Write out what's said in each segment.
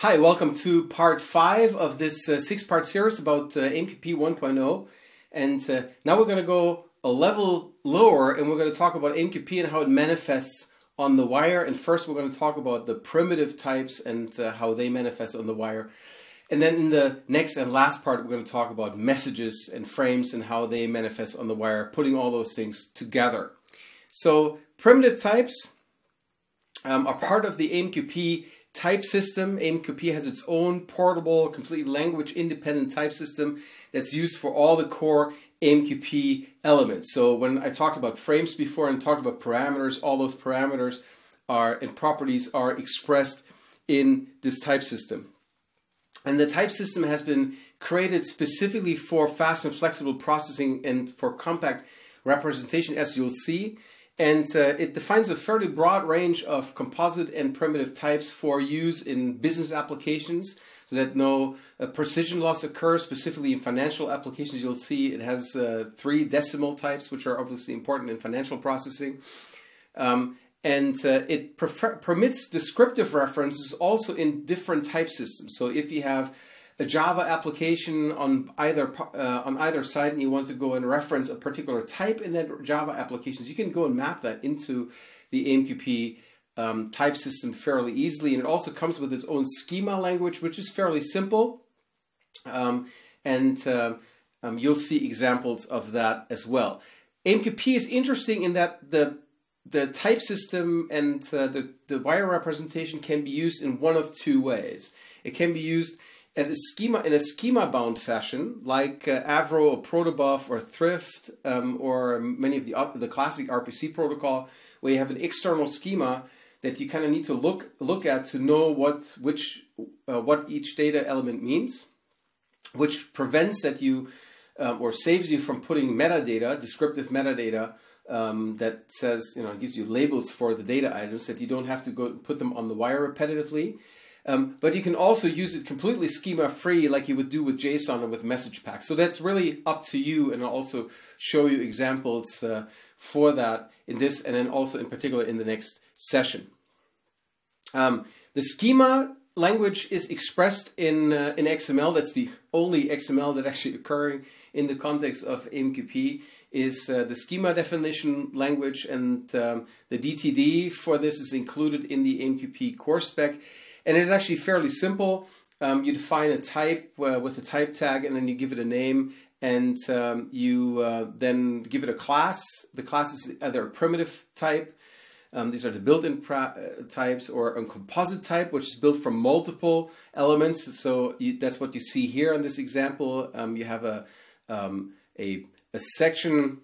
Hi, welcome to part 5 of this six-part series about AMQP 1.0. And now we're going to go a level lower and we're going to talk about AMQP and how it manifests on the wire. And first we're going to talk about the primitive types and how they manifest on the wire. And then in the next and last part we're going to talk about messages and frames and how they manifest on the wire, putting all those things together. So primitive types are part of the AMQP type system. AMQP has its own portable, complete language-independent type system that's used for all the core AMQP elements. So when I talked about frames before and talked about parameters, all those parameters and properties are expressed in this type system. And the type system has been created specifically for fast and flexible processing and for compact representation, as you'll see. And it defines a fairly broad range of composite and primitive types for use in business applications so that no precision loss occurs, specifically in financial applications. You'll see it has 3 decimal types, which are obviously important in financial processing. It permits descriptive references also in different type systems. So if you have a Java application on either side, and you want to go and reference a particular type in that Java applications, you can go and map that into the AMQP type system fairly easily. And it also comes with its own schema language, which is fairly simple. You'll see examples of that as well. AMQP is interesting in that the type system and the wire representation can be used in one of 2 ways. It can be used as a schema, in a schema-bound fashion, like Avro or Protobuf or Thrift or many of the classic RPC protocol, where you have an external schema that you kind of need to look at to know what each data element means, which prevents that you or saves you from putting metadata, descriptive metadata that says, you know, gives you labels for the data items that you don't have to go put them on the wire repetitively. But you can also use it completely schema-free like you would do with JSON or with message packs. So that's really up to you, and I'll also show you examples for that in this and then also in particular in the next session. The schema language is expressed in XML. That's the only XML that actually occurring in the context of AMQP is the schema definition language, and the DTD for this is included in the AMQP core spec. And it's actually fairly simple. You define a type with a type tag, and then you give it a name, and you then give it a class. The class is either a primitive type, these are the built-in types, or a composite type, which is built from multiple elements. So that's what you see here in this example. You have a section,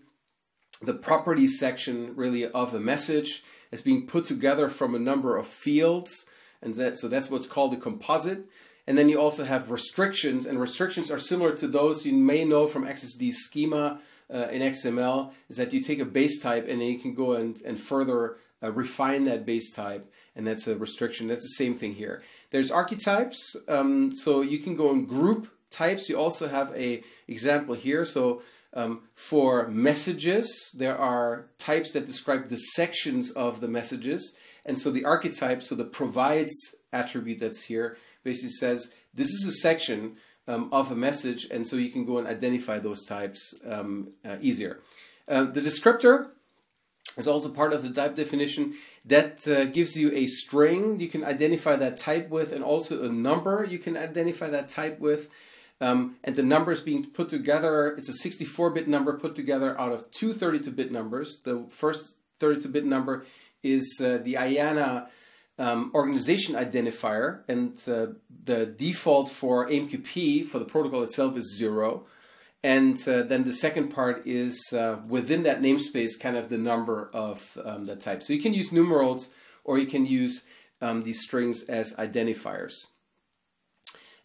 the property section really of a message that's being put together from a number of fields. And so that's what's called a composite. And then you also have restrictions, and restrictions are similar to those you may know from XSD schema in XML, is that you take a base type and then you can go and further refine that base type, and that's a restriction. That's the same thing here. There's archetypes, so you can go and group types. You also have an example here. So for messages, there are types that describe the sections of the messages. And so the archetype, so the provides attribute that's here, basically says this is a section of a message, and so you can go and identify those types easier. The descriptor is also part of the type definition. That gives you a string you can identify that type with, and also a number you can identify that type with. And the numbers being put together, it's a 64-bit number put together out of 2 32-bit numbers. The first 32-bit number is the IANA organization identifier, and the default for AMQP, for the protocol itself, is 0. And then the second part is within that namespace, kind of the number of the type. So you can use numerals, or you can use these strings as identifiers.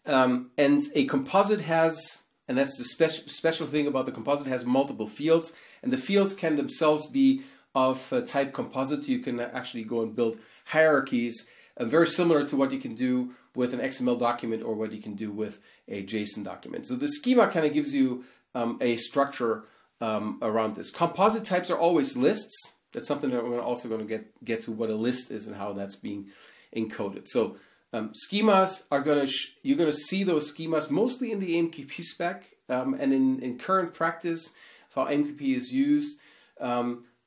And a composite has, and that's the special thing about the composite, has multiple fields, and the fields can themselves be of type composite. You can actually go and build hierarchies, very similar to what you can do with an XML document or what you can do with a JSON document. So the schema kind of gives you a structure around this. Composite types are always lists. That's something that we're also going to get to, what a list is and how that's being encoded. So Schemas are going to, you're going to see those schemas mostly in the AMQP spec and in current practice of how AMQP is used.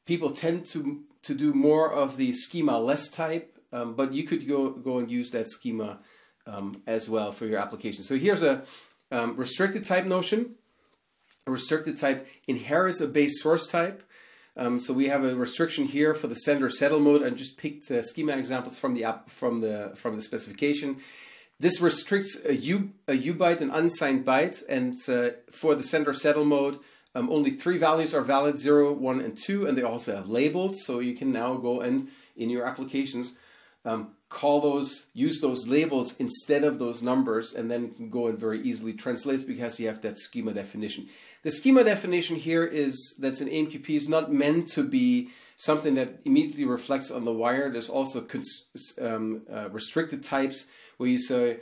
People tend to do more of the schema-less type, but you could go and use that schema as well for your application. So here's a restricted type notion. A restricted type inherits a base source type. So we have a restriction here for the send or settle mode, and just picked schema examples from the app, from the specification. This restricts a UByte, an unsigned byte, and for the send or settle mode, only 3 values are valid: 0, 1, and 2, and they also have labels. So you can now go and in your applications call those, use those labels instead of those numbers, and then go and very easily translates because you have that schema definition. The schema definition here is that's in AMQP is not meant to be something that immediately reflects on the wire. There's also restricted types where you say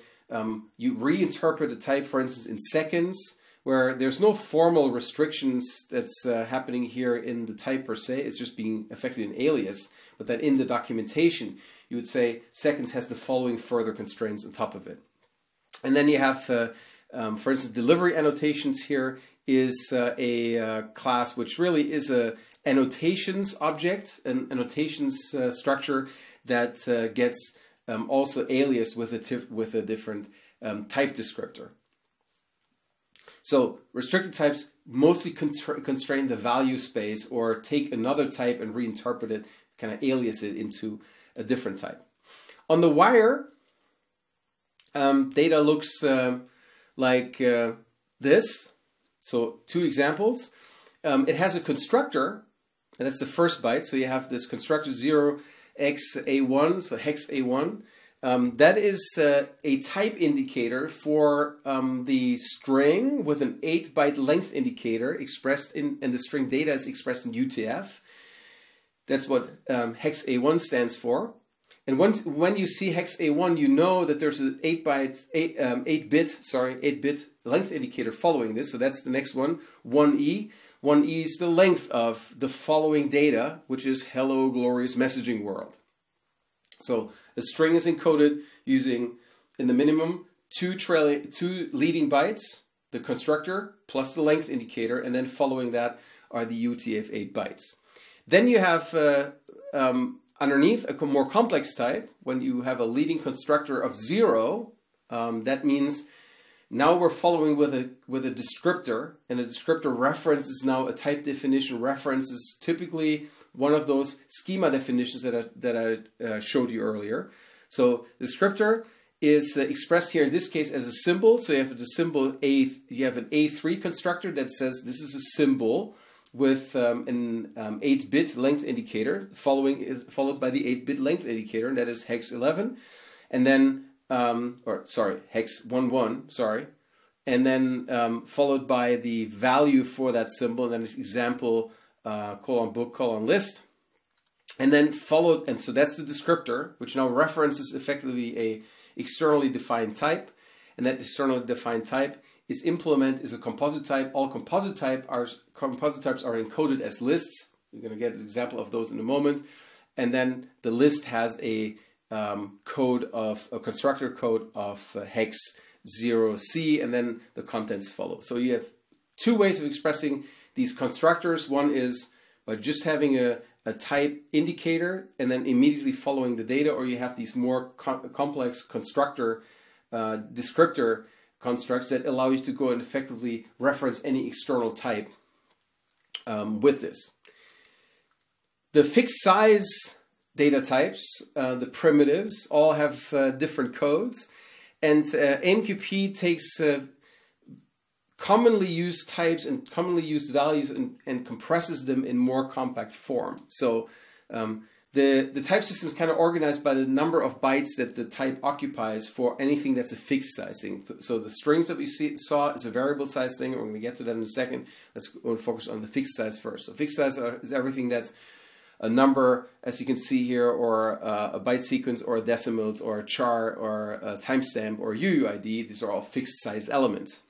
you reinterpret a type, for instance, in seconds, where there's no formal restrictions that's happening here in the type per se. It's just being effectively an alias, but that in the documentation, you would say seconds has the following further constraints on top of it. And then you have, for instance, delivery annotations here is a class which really is a annotations object, an annotations structure that gets also aliased with a different type descriptor. So restricted types mostly constrain the value space, or take another type and reinterpret it, kind of alias it into a different type. On the wire, data looks like this. So 2 examples. It has a constructor, and that's the first byte. So you have this constructor 0xA1, so hex A1. That is a type indicator for the string with an 8-byte length indicator expressed in, and the string data is expressed in UTF. That's what hex A1 stands for. And when you see hex A1, you know that there's an 8-bit length indicator following this. So that's the next one, 1E. 1E is the length of the following data, which is hello, glorious messaging world. So the string is encoded using, in the minimum, 2 leading bytes, the constructor plus the length indicator, and then following that are the UTF-8 bytes. Then you have underneath a more complex type. When you have a leading constructor of 0, that means now we're following with a descriptor, and a descriptor references now a type definition, references typically one of those schema definitions that I showed you earlier. So the descriptor is expressed here in this case as a symbol. So you have the symbol you have an A3 constructor that says this is a symbol with an 8-bit length indicator, followed by the 8-bit length indicator, and that is hex 11, and then hex 11, sorry, and then followed by the value for that symbol, and then it's example. :book:list, and then followed, and so that's the descriptor, which now references effectively a externally defined type, and that externally defined type is a composite type. All composite types are encoded as lists. You're going to get an example of those in a moment, and then the list has a constructor code of hex 0c, and then the contents follow. So you have 2 ways of expressing these constructors. One is by just having a type indicator and then immediately following the data, or you have these more complex constructor descriptor constructs that allow you to go and effectively reference any external type with this. The fixed size data types, the primitives, all have different codes, and AMQP takes commonly used types and commonly used values and compresses them in more compact form. So the type system is kind of organized by the number of bytes that the type occupies for anything that's a fixed size thing. So the strings that we saw is a variable size thing. We're going to get to that in a second. Let's go and focus on the fixed size first. So fixed size is everything that's a number, as you can see here, or a byte sequence, or decimals, or a char, or a timestamp, or UUID. These are all fixed size elements.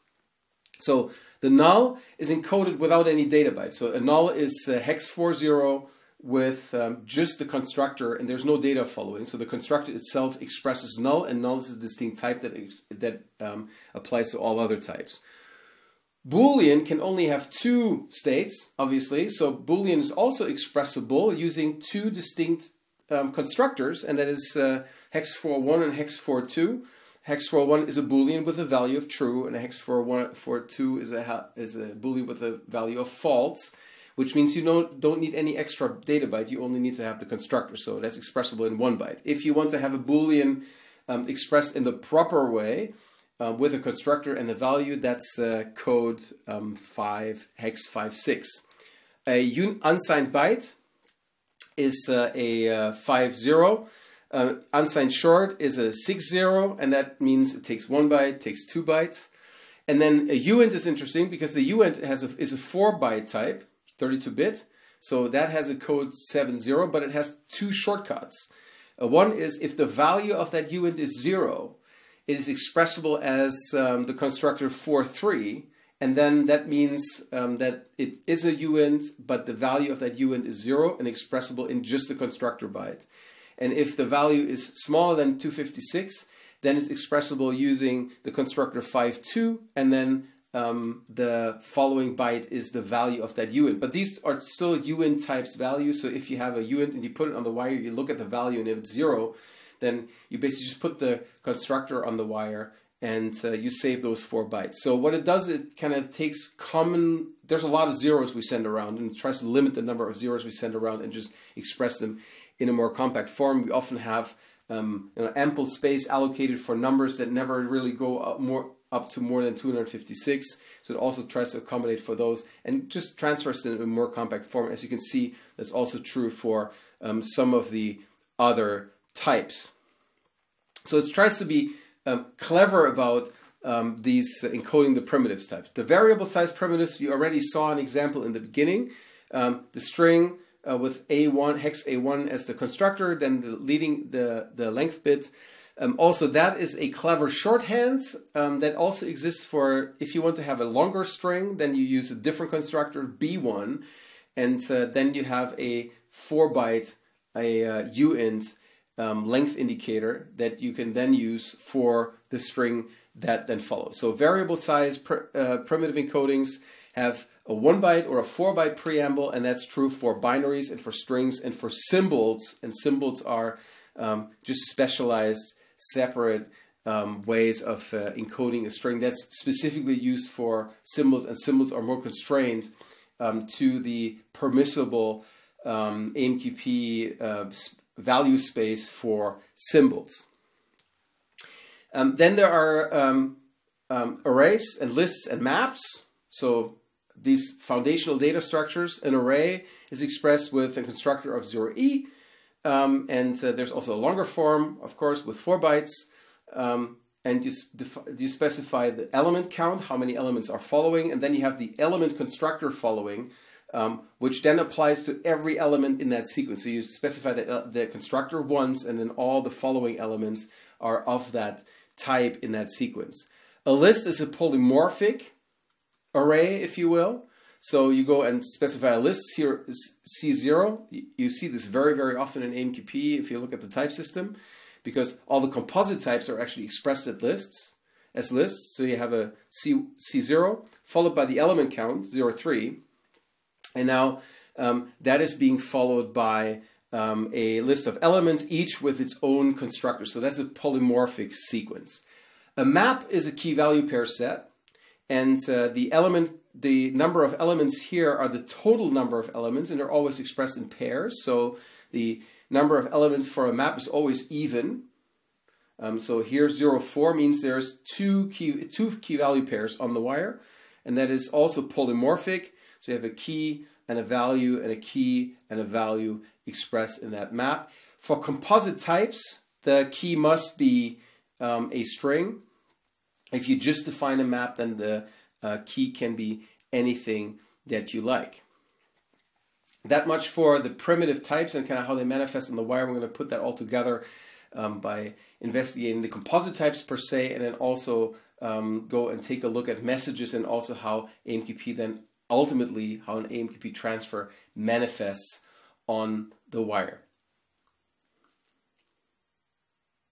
So the null is encoded without any data byte. So a null is hex 40, with just the constructor, and there's no data following. So the constructor itself expresses null, and null is a distinct type that applies to all other types. Boolean can only have two states, obviously. So Boolean is also expressible using two distinct constructors, and that is hex41 and hex42. Hex41 is a Boolean with a value of true, and hex42 is a Boolean with a value of false, which means you don't need any extra data byte. You only need to have the constructor, so that's expressible in one byte. If you want to have a Boolean expressed in the proper way, with a constructor and a value, that's code 5 hex 56. An unsigned byte is a 50. Unsigned short is a 60, and that means it takes 1 byte, takes 2 bytes. And then a uint is interesting because the uint is a 4 byte type, 32-bit. So that has a code 70, but it has two shortcuts. One is if the value of that uint is 0. It is expressible as the constructor 4, 3, and then that means that it is a uint, but the value of that uint is 0 and expressible in just the constructor byte. And if the value is smaller than 256, then it's expressible using the constructor 5, 2, and then the following byte is the value of that uint. But these are still uint types values, so if you have a uint and you put it on the wire, you look at the value, and if it's 0, then you basically just put the constructor on the wire and you save those 4 bytes. So what it does, it kind of takes common, there's a lot of zeros we send around, and it tries to limit the number of zeros we send around and just express them in a more compact form. We often have ample space allocated for numbers that never really go up to more than 256. So it also tries to accommodate for those and just transfers it in a more compact form. As you can see, that's also true for some of the other types. So it tries to be clever about these encoding the primitives types. The variable size primitives, you already saw an example in the beginning. The string with A1, hex A1 as the constructor, then the leading the length bit. Also, that is a clever shorthand that also exists for if you want to have a longer string, then you use a different constructor, B1, and then you have a 4-byte uint length indicator that you can then use for the string that then follows. So variable size primitive encodings have a 1-byte or a 4-byte preamble, and that's true for binaries and for strings and for symbols. And symbols are just specialized, separate ways of encoding a string that's specifically used for symbols, and symbols are more constrained to the permissible AMQP value space for symbols. Then there are arrays and lists and maps. So these foundational data structures, an array is expressed with a constructor of 0e. There's also a longer form, of course, with 4 bytes. And you specify the element count, how many elements are following, and then you have the element constructor following, which then applies to every element in that sequence. So you specify the constructor once, and then all the following elements are of that type in that sequence. A list is a polymorphic array, if you will. So you go and specify a list, here is C0. You see this very, very often in AMQP if you look at the type system, because all the composite types are actually expressed as lists. So you have a C0 followed by the element count, 0, 3. And now that is being followed by a list of elements, each with its own constructor. So that's a polymorphic sequence. A map is a key value pair set, and the number of elements here are the total number of elements, and they're always expressed in pairs. So the number of elements for a map is always even. So here 0, 4 means there's two key value pairs on the wire, and that is also polymorphic. So you have a key and a value and a key and a value expressed in that map. For composite types, the key must be a string. If you just define a map, then the key can be anything that you like. That much for the primitive types and kind of how they manifest on the wire. We're going to put that all together by investigating the composite types per se, and then also go and take a look at messages, and also how AMQP then ultimately, how an AMQP transfer manifests on the wire.